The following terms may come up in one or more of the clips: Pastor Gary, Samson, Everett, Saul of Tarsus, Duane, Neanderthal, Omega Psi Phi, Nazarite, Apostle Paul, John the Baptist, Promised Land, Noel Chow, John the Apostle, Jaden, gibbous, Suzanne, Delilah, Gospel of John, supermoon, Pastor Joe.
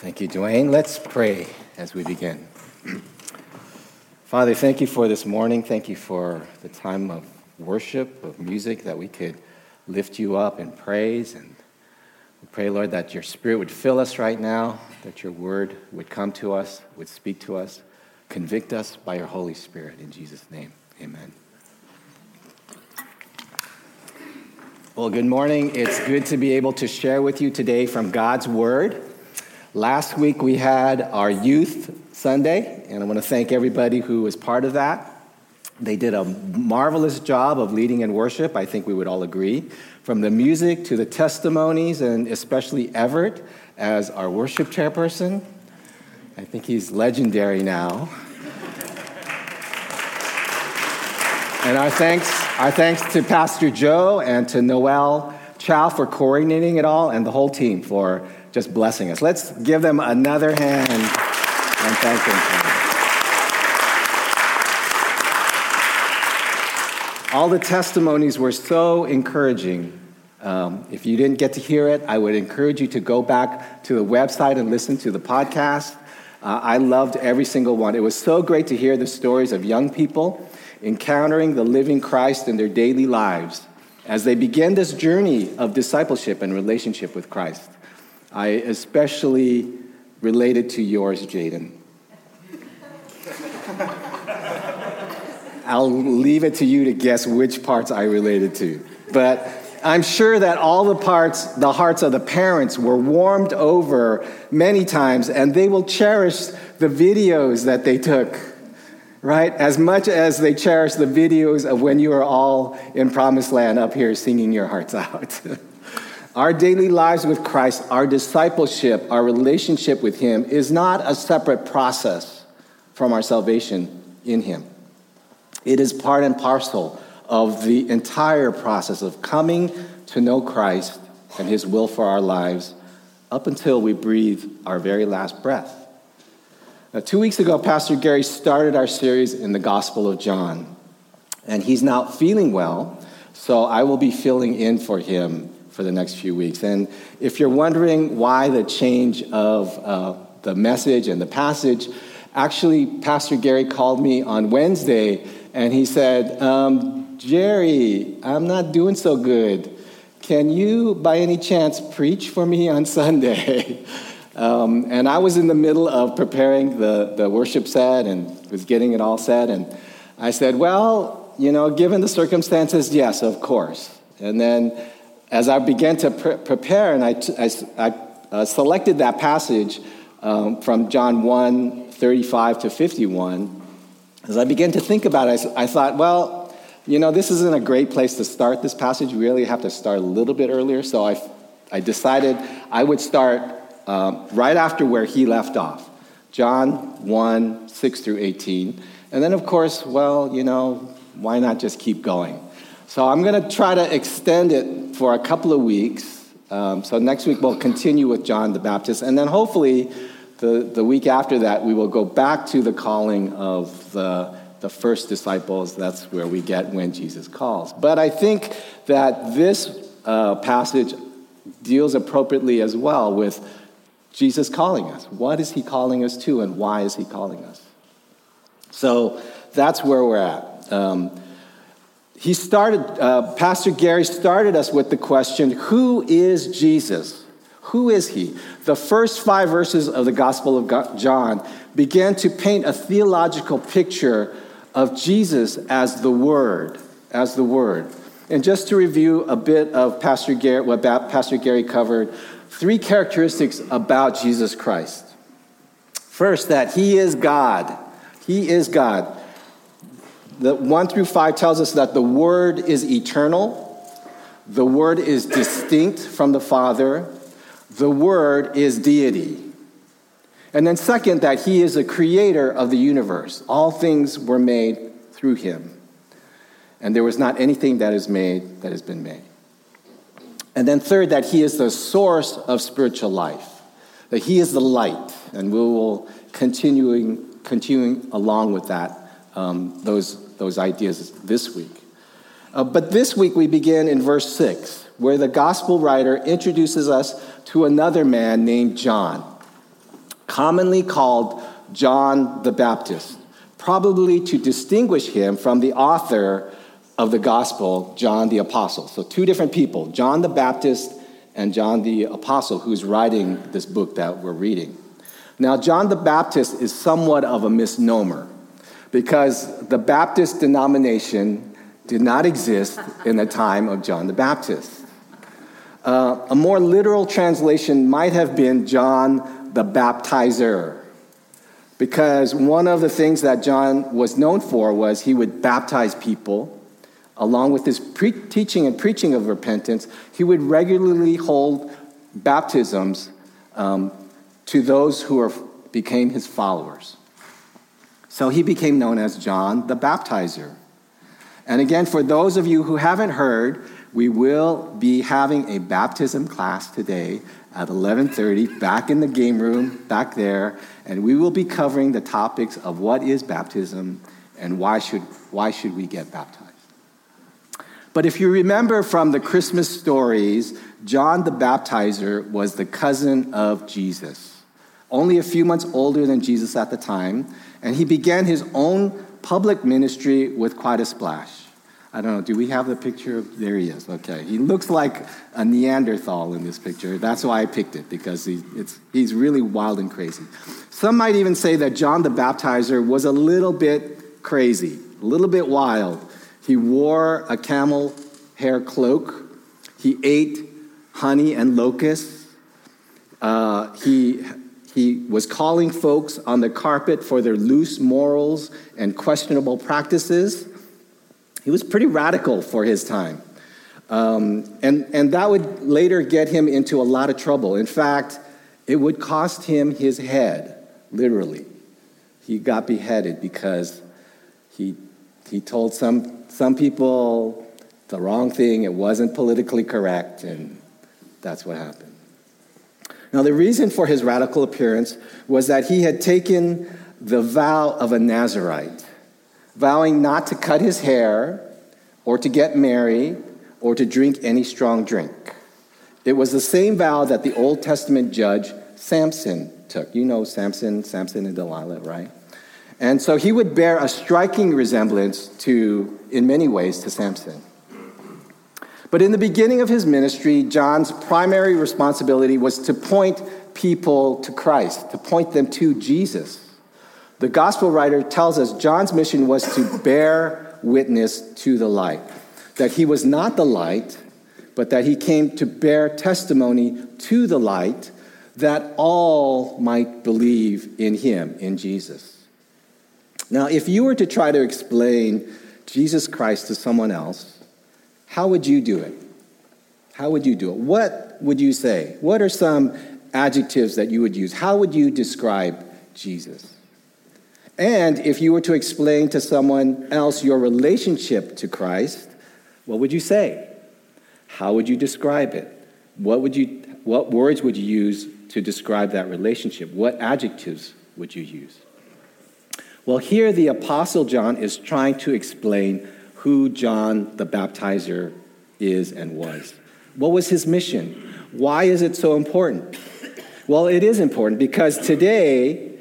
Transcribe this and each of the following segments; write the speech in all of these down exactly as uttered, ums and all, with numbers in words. Thank you, Duane. Let's pray as we begin. Father, thank you for this morning. Thank you for the time of worship, of music, that we could lift you up in praise. And we pray, Lord, that your Spirit would fill us right now, that your word would come to us, would speak to us, convict us by your Holy Spirit. In Jesus' name, amen. Well, good morning. It's good to be able to share with you today from God's Word. Last week we had our Youth Sunday, and I want to thank everybody who was part of that. They did a marvelous job of leading in worship. I think we would all agree. From the music to the testimonies, and especially Everett as our worship chairperson. I think he's legendary now. And our thanks our thanks to Pastor Joe and to Noel Chow for coordinating it all, and the whole team for just blessing us. Let's give them another hand and thank them. All the testimonies were so encouraging. Um, if you didn't get to hear it, I would encourage you to go back to the website and listen to the podcast. Uh, I loved every single one. It was so great to hear the stories of young people encountering the living Christ in their daily lives as they begin this journey of discipleship and relationship with Christ. I especially related to yours, Jaden. I'll leave it to you to guess which parts I related to. But I'm sure that all the parts, the hearts of the parents were warmed over many times, and they will cherish the videos that they took. Right? As much as they cherish the videos of when you are all in Promised Land up here singing your hearts out. Our daily lives with Christ, our discipleship, our relationship with Him is not a separate process from our salvation in Him. It is part and parcel of the entire process of coming to know Christ and His will for our lives up until we breathe our very last breath. Now, two weeks ago, Pastor Gary started our series in the Gospel of John, and he's not feeling well, so I will be filling in for him for the next few weeks. And if you're wondering why the change of uh, the message and the passage, actually, Pastor Gary called me on Wednesday, and he said, um, Jerry, I'm not doing so good. Can you, by any chance, preach for me on Sunday? Um, and I was in the middle of preparing the, the worship set and was getting it all set. And I said, well, you know, given the circumstances, yes, of course. And then as I began to pre- prepare, and I, t- I, I uh, selected that passage um, from John one, thirty-five to fifty-one, as I began to think about it, I, I thought, well, you know, this isn't a great place to start this passage. We really have to start a little bit earlier. So I, I decided I would start Um, right after where he left off, John one, six through eighteen. And then, of course, well, you know, why not just keep going? So I'm going to try to extend it for a couple of weeks. Um, so next week we'll continue with John the Baptist. And then hopefully the, the week after that we will go back to the calling of the, the first disciples. That's where we get when Jesus calls. But I think that this uh, passage deals appropriately as well with Jesus calling us. What is he calling us to, and why is he calling us? So that's where we're at. Um, he started, uh, Pastor Gary started us with the question, who is Jesus? Who is he? The first five verses of the Gospel of God, John began to paint a theological picture of Jesus as the Word, as the Word. And just to review a bit of Pastor Gary, what Pastor Gary covered, three characteristics about Jesus Christ. First, that he is God. He is God. The one through five tells us that the Word is eternal. The Word is distinct from the Father. The Word is deity. And then second, that he is the creator of the universe. All things were made through him. And there was not anything that is made that has been made. And then third, that he is the source of spiritual life, that he is the light. And we will continuing continuing along with that, um, those, those ideas this week. Uh, but this week we begin in verse six, where the gospel writer introduces us to another man named John. commonly called John the Baptist, probably to distinguish him from the author of the Gospel, John the Apostle. So two different people, John the Baptist and John the Apostle, who's writing this book that we're reading. Now, John the Baptist is somewhat of a misnomer because the Baptist denomination did not exist in the time of John the Baptist. Uh, a more literal translation might have been John the Baptizer, because one of the things that John was known for was he would baptize people. Along with his pre- teaching and preaching of repentance, he would regularly hold baptisms um, to those who are, became his followers. So he became known as John the Baptizer. And again, for those of you who haven't heard, we will be having a baptism class today at eleven thirty, back in the game room, back there, and we will be covering the topics of what is baptism and why should why should we get baptized. But if you remember from the Christmas stories, John the Baptizer was the cousin of Jesus, only a few months older than Jesus at the time, and he began his own public ministry with quite a splash. I don't know, do we have the picture of, there he is, okay. He looks like a Neanderthal in this picture. That's why I picked it, because he, it's, he's really wild and crazy. Some might even say that John the Baptizer was a little bit crazy, a little bit wild. He wore a camel hair cloak. He ate honey and locusts. Uh, he, he was calling folks on the carpet for their loose morals and questionable practices. He was pretty radical for his time. Um, and, and that would later get him into a lot of trouble. In fact, it would cost him his head, literally. He got beheaded because he... He told some some people the wrong thing. It wasn't politically correct, and that's what happened. Now, the reason for his radical appearance was that he had taken the vow of a Nazarite, vowing not to cut his hair or to get married or to drink any strong drink. It was the same vow that the Old Testament judge Samson took. You know Samson, Samson and Delilah, right? And so he would bear a striking resemblance to, in many ways, to Samson. But in the beginning of his ministry, John's primary responsibility was to point people to Christ, to point them to Jesus. The gospel writer tells us John's mission was to bear witness to the light, that he was not the light, but that he came to bear testimony to the light, that all might believe in him, in Jesus. Now, if you were to try to explain Jesus Christ to someone else, how would you do it? How would you do it? What would you say? What are some adjectives that you would use? How would you describe Jesus? And if you were to explain to someone else your relationship to Christ, what would you say? How would you describe it? What would you, what words would you use to describe that relationship? What adjectives would you use? Well, here the Apostle John is trying to explain who John the Baptizer is and was. What was his mission? Why is it so important? Well, it is important because today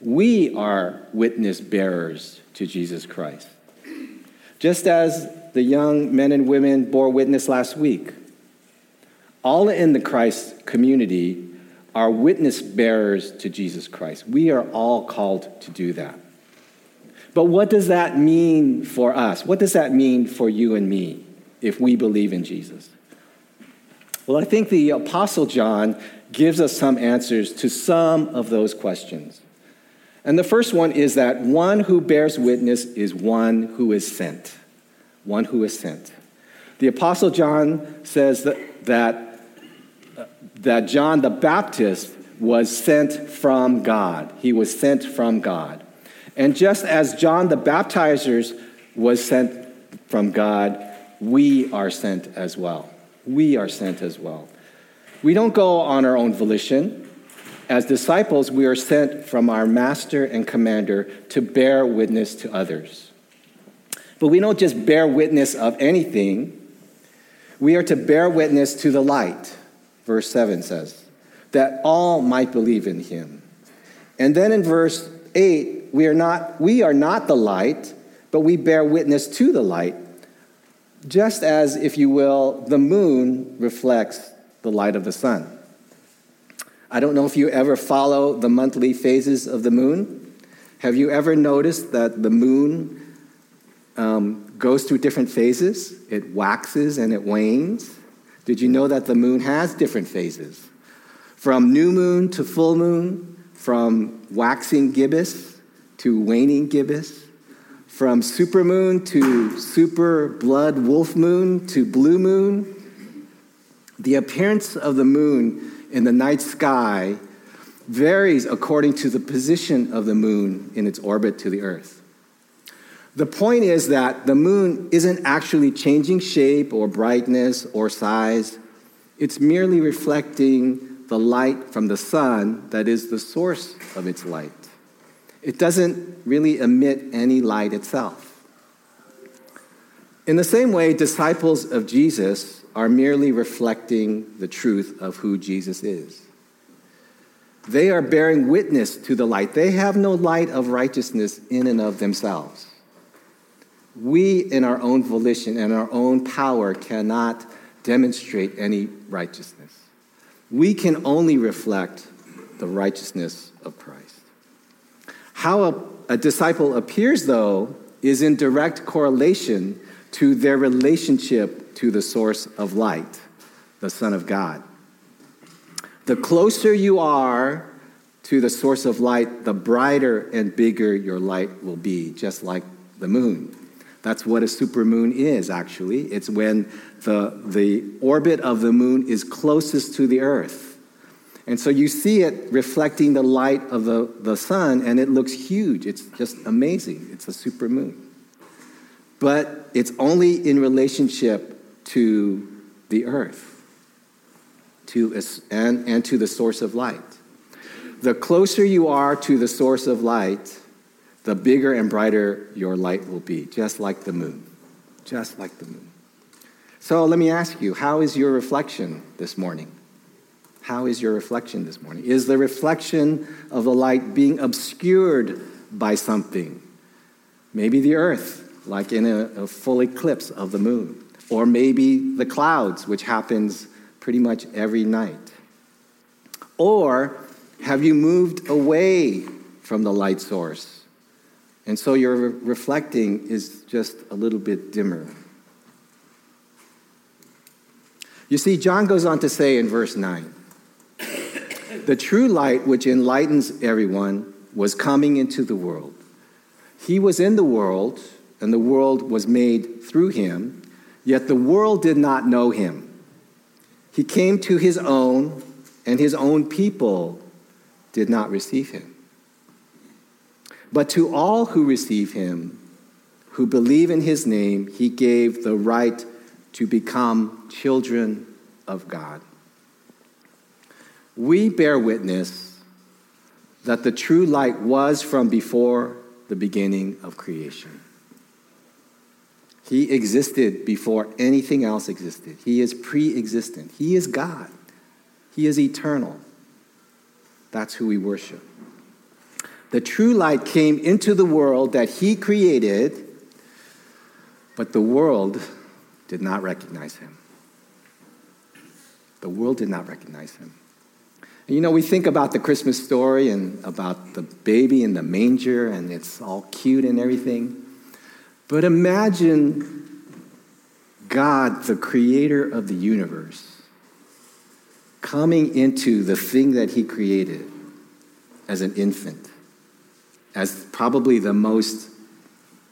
we are witness bearers to Jesus Christ. Just as the young men and women bore witness last week, all in the Christ community are witness bearers to Jesus Christ. We are all called to do that. But what does that mean for us? What does that mean for you and me if we believe in Jesus? Well, I think the Apostle John gives us some answers to some of those questions. And the first one is that one who bears witness is one who is sent. One who is sent. The Apostle John says that, that, that John the Baptist was sent from God. He was sent from God. And just as John the Baptizer was sent from God, we are sent as well. We are sent as well. We don't go on our own volition. As disciples, we are sent from our master and commander to bear witness to others. But we don't just bear witness of anything. We are to bear witness to the light, verse seven says, that all might believe in him. And then in verse eight, we are not, we are not the light, but we bear witness to the light, just as, if you will, the moon reflects the light of the sun. I don't know if you ever follow the monthly phases of the moon. Have you ever noticed that the moon um, goes through different phases? It waxes and it wanes. Did you know that the moon has different phases? From new moon to full moon, from waxing gibbous to waning gibbous, from supermoon to super blood wolf moon to blue moon. The appearance of the moon in the night sky varies according to the position of the moon in its orbit to the earth. The point is that the moon isn't actually changing shape or brightness or size. It's merely reflecting the light from the sun that is the source of its light. It doesn't really emit any light itself. In the same way, disciples of Jesus are merely reflecting the truth of who Jesus is. They are bearing witness to the light. They have no light of righteousness in and of themselves. We, in our own volition and our own power, cannot demonstrate any righteousness. We can only reflect the righteousness of Christ. How a, a disciple appears, though, is in direct correlation to their relationship to the source of light, the Son of God. The closer you are to the source of light, the brighter and bigger your light will be, just like the moon. That's what a supermoon is, actually. It's when the, the orbit of the moon is closest to the earth. And so you see it reflecting the light of the, the sun, and it looks huge. It's just amazing. It's a supermoon. But it's only in relationship to the earth to and, and to the source of light. The closer you are to the source of light, the bigger and brighter your light will be, just like the moon, just like the moon. So let me ask you, how is your reflection this morning? How is your reflection this morning? Is the reflection of the light being obscured by something? Maybe the earth, like in a, a full eclipse of the moon. Or maybe the clouds, which happens pretty much every night. Or have you moved away from the light source? And so your re- reflecting is just a little bit dimmer. You see, John goes on to say in verse nine, the true light which enlightens everyone was coming into the world. He was in the world, and the world was made through him, yet the world did not know him. He came to his own, and his own people did not receive him. But to all who receive him, who believe in his name, he gave the right to become children of God. We bear witness that the true light was from before the beginning of creation. He existed before anything else existed. He is pre-existent. He is God. He is eternal. That's who we worship. The true light came into the world that he created, but the world did not recognize him. The world did not recognize him. And you know, we think about the Christmas story and about the baby in the manger, and it's all cute and everything. But imagine God, the creator of the universe, coming into the thing that he created as an infant, as probably the most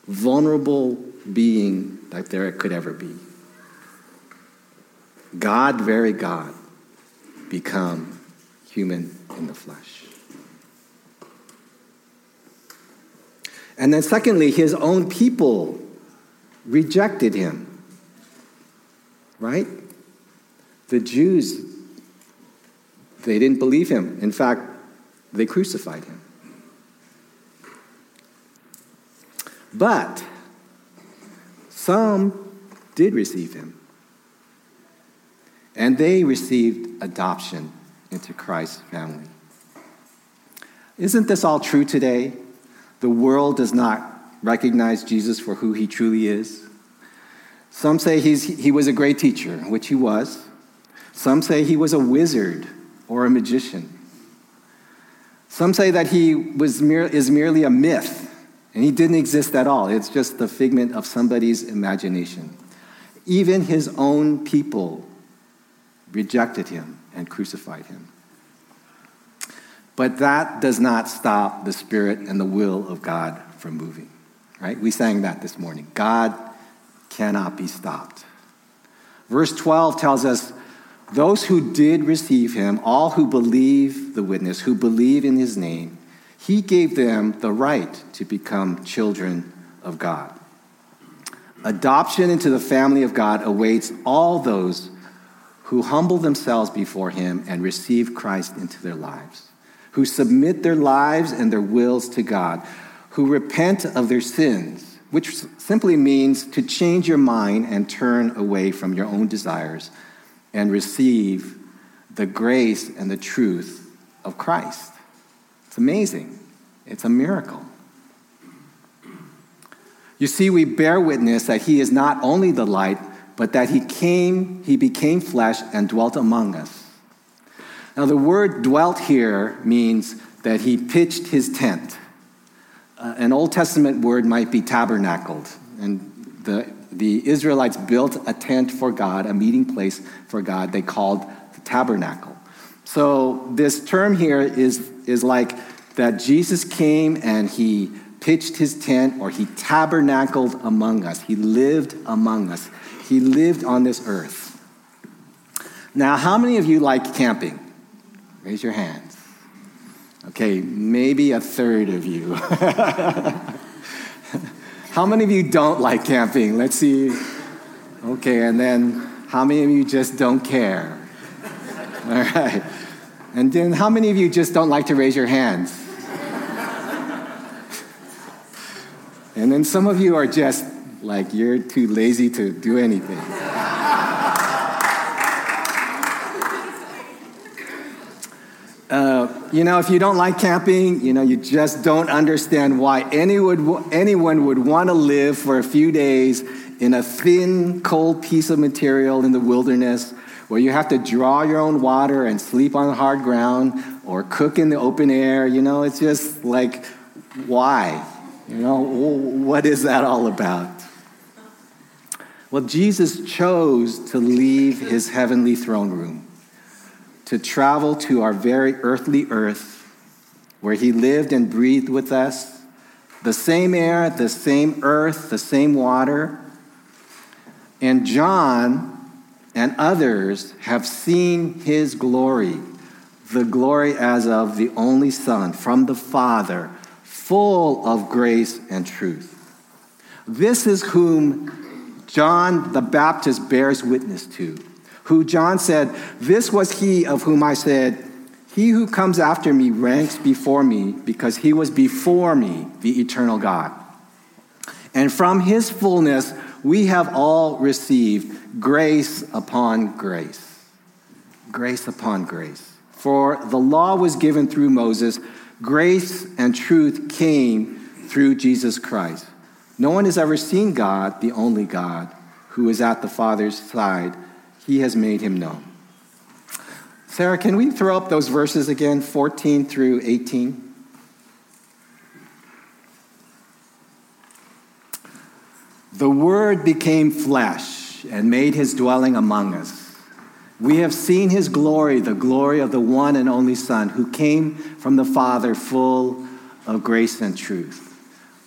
vulnerable being that there could ever be. God, very God, become human in the flesh. And then secondly, his own people rejected him, right? The Jews, they didn't believe him. In fact, they crucified him. But some did receive him. And they received adoption into Christ's family. Isn't this all true today? The world does not recognize Jesus for who he truly is. Some say he's, he was a great teacher, which he was. Some say he was a wizard or a magician. Some say that he was mere, is merely a myth, and he didn't exist at all. It's just the figment of somebody's imagination. Even his own people rejected him and crucified him. But that does not stop the Spirit and the will of God from moving, right? We sang that this morning. God cannot be stopped. Verse twelve tells us, those who did receive him, all who believe the witness, who believe in his name, he gave them the right to become children of God. Adoption into the family of God awaits all those who humble themselves before him and receive Christ into their lives, who submit their lives and their wills to God, who repent of their sins, which simply means to change your mind and turn away from your own desires and receive the grace and the truth of Christ. It's amazing. It's a miracle. You see, we bear witness that he is not only the light, but that he came, he became flesh and dwelt among us. Now, the word dwelt here means that he pitched his tent. Uh, an Old Testament word might be tabernacled. And the, the Israelites built a tent for God, a meeting place for God they called the tabernacle. So this term here is, is like that Jesus came and he pitched his tent, or he tabernacled among us. He lived among us. He lived on this earth. Now, how many of you like camping? Raise your hands. Okay, maybe a third of you. How many of you don't like camping? Let's see. Okay, and then how many of you just don't care? All right. And then how many of you just don't like to raise your hands? And then some of you are just like, you're too lazy to do anything. uh, you know, if you don't like camping, you know, you just don't understand why anyone, anyone would want to live for a few days in a thin, cold piece of material in the wilderness where you have to draw your own water and sleep on hard ground or cook in the open air. You know, it's just like, why? You know, what is that all about? Well, Jesus chose to leave his heavenly throne room, to travel to our very earthly earth, where he lived and breathed with us, the same air, the same earth, the same water. And John and others have seen his glory, the glory as of the only Son from the Father, full of grace and truth. This is whom John the Baptist bears witness to, who John said, "This was he of whom I said, he who comes after me ranks before me because he was before me, the eternal God. And from his fullness, we have all received grace upon grace." Grace upon grace. For the law was given through Moses. Grace and truth came through Jesus Christ. No one has ever seen God, the only God, who is at the Father's side. He has made him known. Sarah, can we throw up those verses again, fourteen through eighteen? The Word became flesh and made his dwelling among us. We have seen his glory, the glory of the one and only Son, who came from the Father full of grace and truth.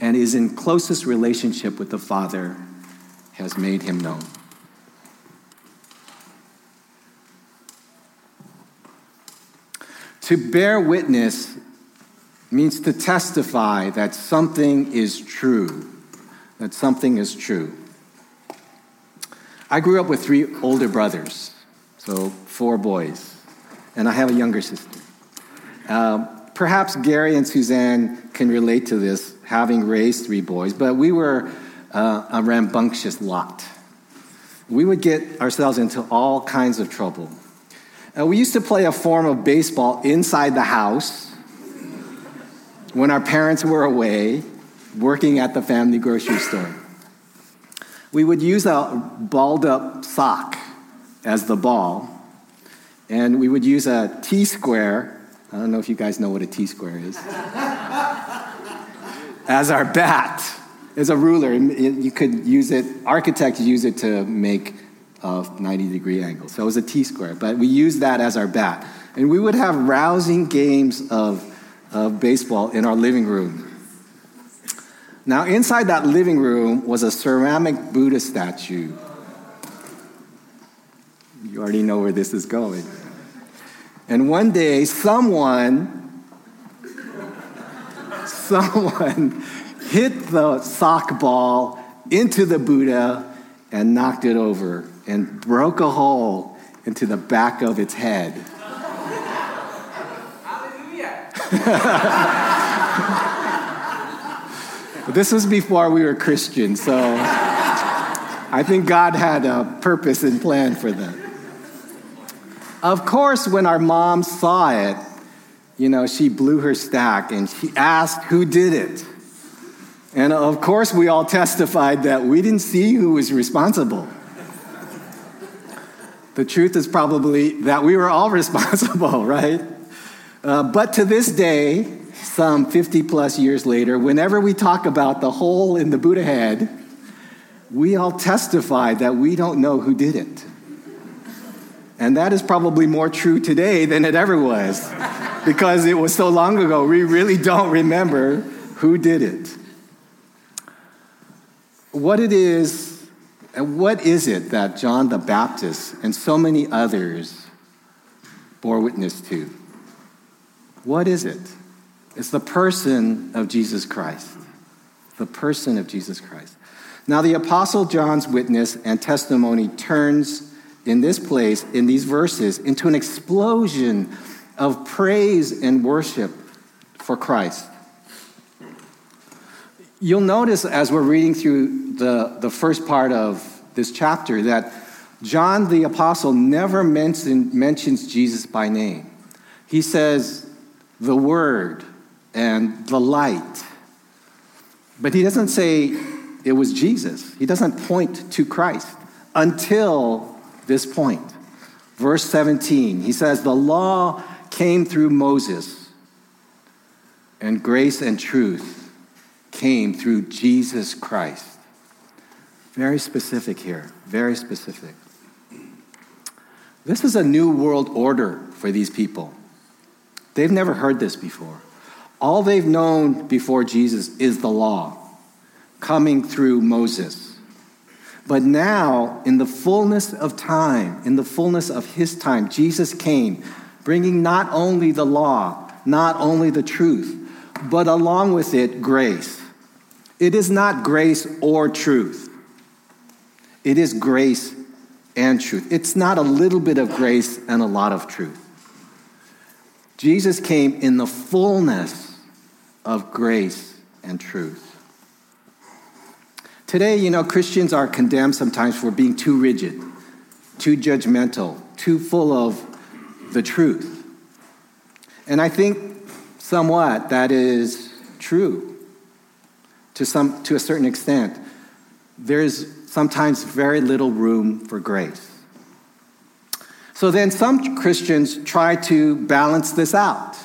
and is in closest relationship with the Father, has made him known. To bear witness It means to testify that something is true, that something is true. I grew up with three older brothers, so four boys, and I have a younger sister. Uh, perhaps Gary and Suzanne can relate to this, having raised three boys, but we were uh, a rambunctious lot. We would get ourselves into all kinds of trouble. Uh, we used to play a form of baseball inside the house when our parents were away working at the family grocery store. We would use a balled-up sock as the ball, and we would use a T-square, I don't know if you guys know what a T-square is, as our bat, as a ruler. You could use it, architects use it to make a ninety-degree angle. So it was a T-square, but we used that as our bat. And we would have rousing games of, of baseball in our living room. Now, inside that living room was a ceramic Buddha statue. You already know where this is going. And one day, someone, someone hit the sock ball into the Buddha and knocked it over and broke a hole into the back of its head. Hallelujah. This was before we were Christians, so I think God had a purpose and plan for them. Of course, when our mom saw it, you know, she blew her stack and she asked who did it. And of course, we all testified that we didn't see who was responsible. The truth is probably that we were all responsible, right? Uh, but to this day, some fifty-plus years later, whenever we talk about the hole in the Buddha head, we all testify that we don't know who did it. And that is probably more true today than it ever was, because it was so long ago, we really don't remember who did it. What it is, and what is it that John the Baptist and so many others bore witness to? What is it? It's the person of Jesus Christ. The person of Jesus Christ. Now, the Apostle John's witness and testimony turns in this place, in these verses, into an explosion of praise and worship for Christ. You'll notice as we're reading through the, the first part of this chapter that John the Apostle never mention, mentions Jesus by name. He says, the Word and the light. But he doesn't say it was Jesus. He doesn't point to Christ until this point. Verse seventeen, he says, the law came through Moses, and grace and truth came through Jesus Christ. Very specific here, very specific. This is a new world order for these people. They've never heard this before. All they've known before Jesus is the law, coming through Moses. But now, in the fullness of time, in the fullness of his time, Jesus came, bringing not only the law, not only the truth, but along with it, grace. It is not grace or truth. It is grace and truth. It's not a little bit of grace and a lot of truth. Jesus came in the fullness of grace and truth. Today, you know, Christians are condemned sometimes for being too rigid, too judgmental, too full of the truth. And I think somewhat that is true to some, to a certain extent. There is sometimes very little room for grace. So then some Christians try to balance this out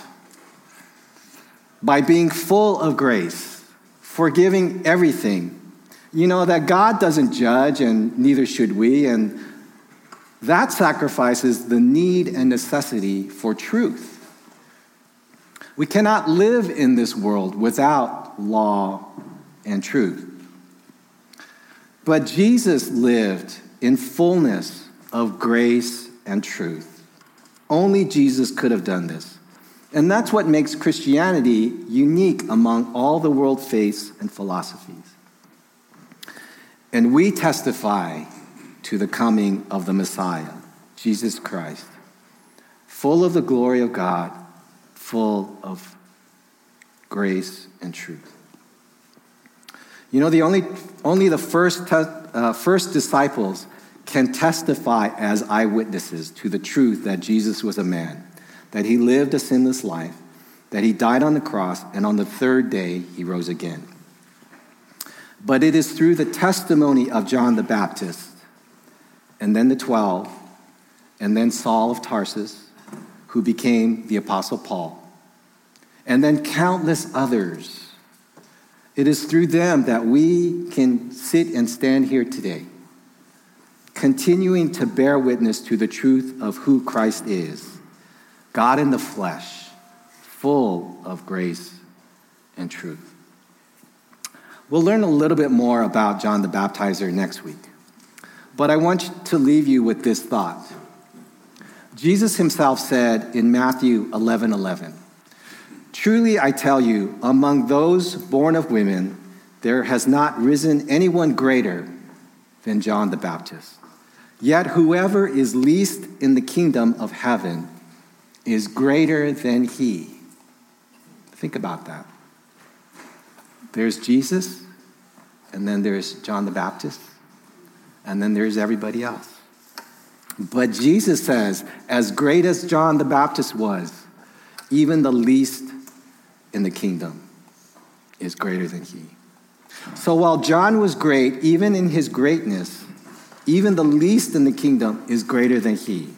by being full of grace, forgiving everything. You know, that God doesn't judge, and neither should we, and that sacrifices the need and necessity for truth. We cannot live in this world without law and truth. But Jesus lived in fullness of grace and truth. Only Jesus could have done this. And that's what makes Christianity unique among all the world faiths and philosophies. And we testify to the coming of the Messiah, Jesus Christ, full of the glory of God, full of grace and truth. You know, the only only the first te- uh, first disciples can testify as eyewitnesses to the truth that Jesus was a man, that he lived a sinless life, that he died on the cross, and on the third day he rose again. But it is through the testimony of John the Baptist, and then the twelve, and then Saul of Tarsus, who became the Apostle Paul, and then countless others. It is through them that we can sit and stand here today, continuing to bear witness to the truth of who Christ is, God in the flesh, full of grace and truth. We'll learn a little bit more about John the Baptizer next week, but I want to leave you with this thought. Jesus himself said in Matthew eleven eleven, "Truly I tell you, among those born of women, there has not risen anyone greater than John the Baptist. Yet whoever is least in the kingdom of heaven is greater than he." Think about that. There's Jesus, and then there's John the Baptist, and then there's everybody else. But Jesus says, as great as John the Baptist was, even the least in the kingdom is greater than he. So while John was great, even in his greatness, even the least in the kingdom is greater than he.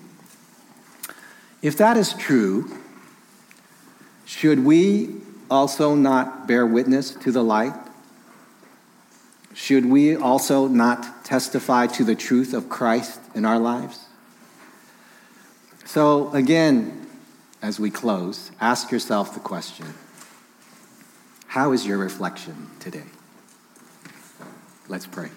If that is true, should we also not bear witness to the light? Should we also not testify to the truth of Christ in our lives? So again, as we close, ask yourself the question, how is your reflection today? Let's pray.